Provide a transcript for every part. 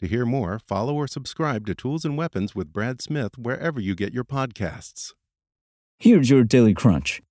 To hear more, follow or subscribe to Tools and Weapons with Brad Smith wherever you get your podcasts. Here's your Daily Crunch.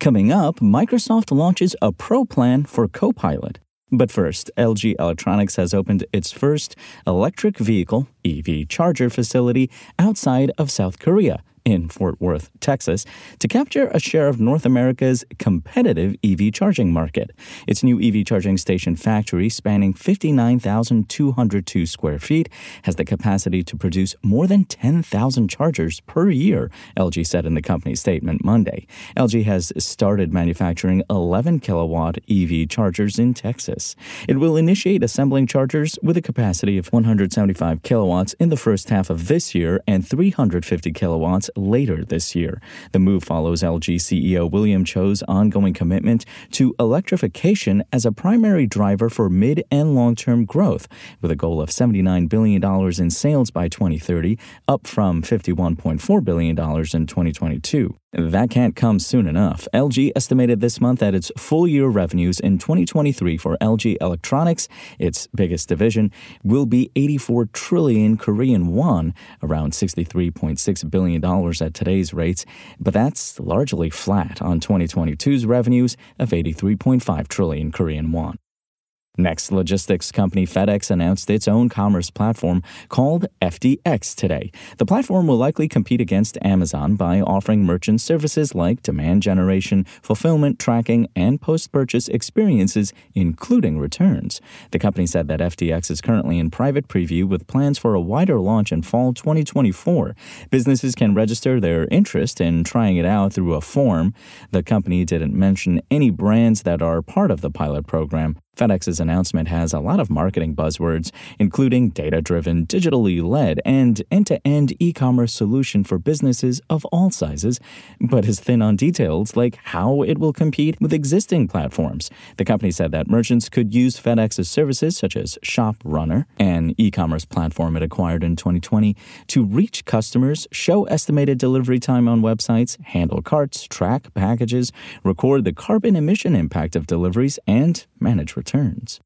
Coming up, Microsoft launches a pro plan for Copilot. But first, LG Electronics has opened its first electric vehicle EV charger facility outside of South Korea, in Fort Worth, Texas, to capture a share of North America's competitive EV charging market. Its new EV charging station factory, spanning 59,202 square feet, has the capacity to produce more than 10,000 chargers per year, LG said in the company's statement Monday. LG has started manufacturing 11-kilowatt EV chargers in Texas. It will initiate assembling chargers with a capacity of 175 kilowatts in the first half of this year and 350 kilowatts later this year. The move follows LG CEO William Cho's ongoing commitment to electrification as a primary driver for mid- and long-term growth, with a goal of $79 billion in sales by 2030, up from $51.4 billion in 2022. That can't come soon enough. LG estimated this month that its full-year revenues in 2023 for LG Electronics, its biggest division, will be 84 trillion Korean won, around $63.6 billion at today's rates, but that's largely flat on 2022's revenues of 83.5 trillion Korean won. Next, logistics company FedEx announced its own commerce platform called FDX today. The platform will likely compete against Amazon by offering merchant services like demand generation, fulfillment, tracking, and post-purchase experiences, including returns. The company said that FDX is currently in private preview with plans for a wider launch in fall 2024. Businesses can register their interest in trying it out through a form. The company didn't mention any brands that are part of the pilot program. FedEx's announcement has a lot of marketing buzzwords, including data-driven, digitally led, and end-to-end e-commerce solution for businesses of all sizes, but is thin on details like how it will compete with existing platforms. The company said that merchants could use FedEx's services, such as ShopRunner, an e-commerce platform it acquired in 2020, to reach customers, show estimated delivery time on websites, handle carts, track packages, record the carbon emission impact of deliveries, and manage returns.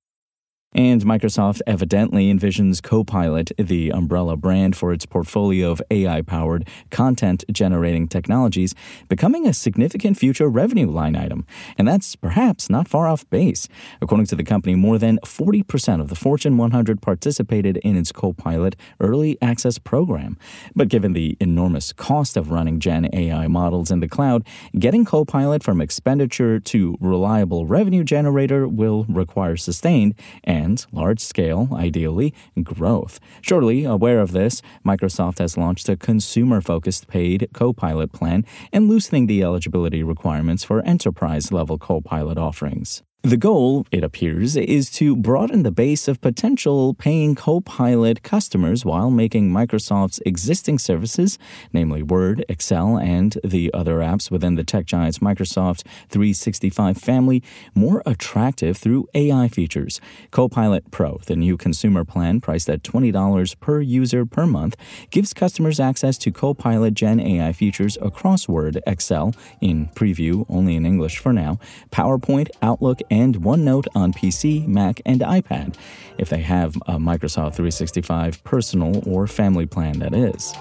And Microsoft evidently envisions Copilot, the umbrella brand for its portfolio of AI-powered content-generating technologies, becoming a significant future revenue line item. And that's perhaps not far off base. According to the company, more than 40% of the Fortune 100 participated in its Copilot early access program. But given the enormous cost of running Gen AI models in the cloud, getting Copilot from expenditure to reliable revenue generator will require sustained and large-scale, ideally, growth. Surely aware of this, Microsoft has launched a consumer-focused paid Copilot plan and loosening the eligibility requirements for enterprise-level Copilot offerings. The goal, it appears, is to broaden the base of potential paying Copilot customers while making Microsoft's existing services, namely Word, Excel, and the other apps within the tech giant's Microsoft 365 family, more attractive through AI features. Copilot Pro, the new consumer plan priced at $20 per user per month, gives customers access to Copilot Gen AI features across Word, Excel, in preview, only in English for now, PowerPoint, Outlook, and OneNote on PC, Mac, and iPad, if they have a Microsoft 365 personal or family plan, that is.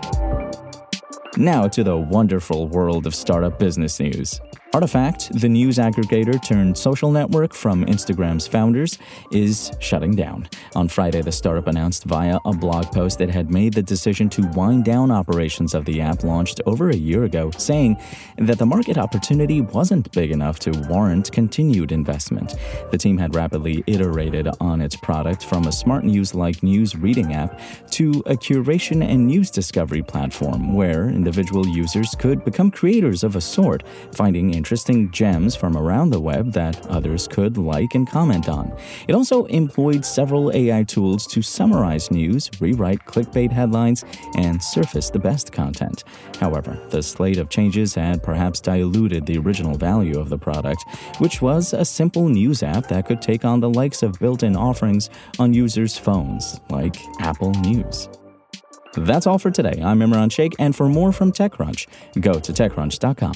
Now to the wonderful world of startup business news. Artifact, the news aggregator turned social network from Instagram's founders, is shutting down. On Friday, the startup announced via a blog post it had made the decision to wind down operations of the app launched over a year ago, saying that the market opportunity wasn't big enough to warrant continued investment. The team had rapidly iterated on its product from a smart news-like news reading app to a curation and news discovery platform where individual users could become creators of a sort, finding interesting gems from around the web that others could like and comment on. It also employed several AI tools to summarize news, rewrite clickbait headlines, and surface the best content. However, the slate of changes had perhaps diluted the original value of the product, which was a simple news app that could take on the likes of built-in offerings on users' phones, like Apple News. That's all for today. I'm Imran Sheikh, and for more from TechCrunch, go to TechCrunch.com.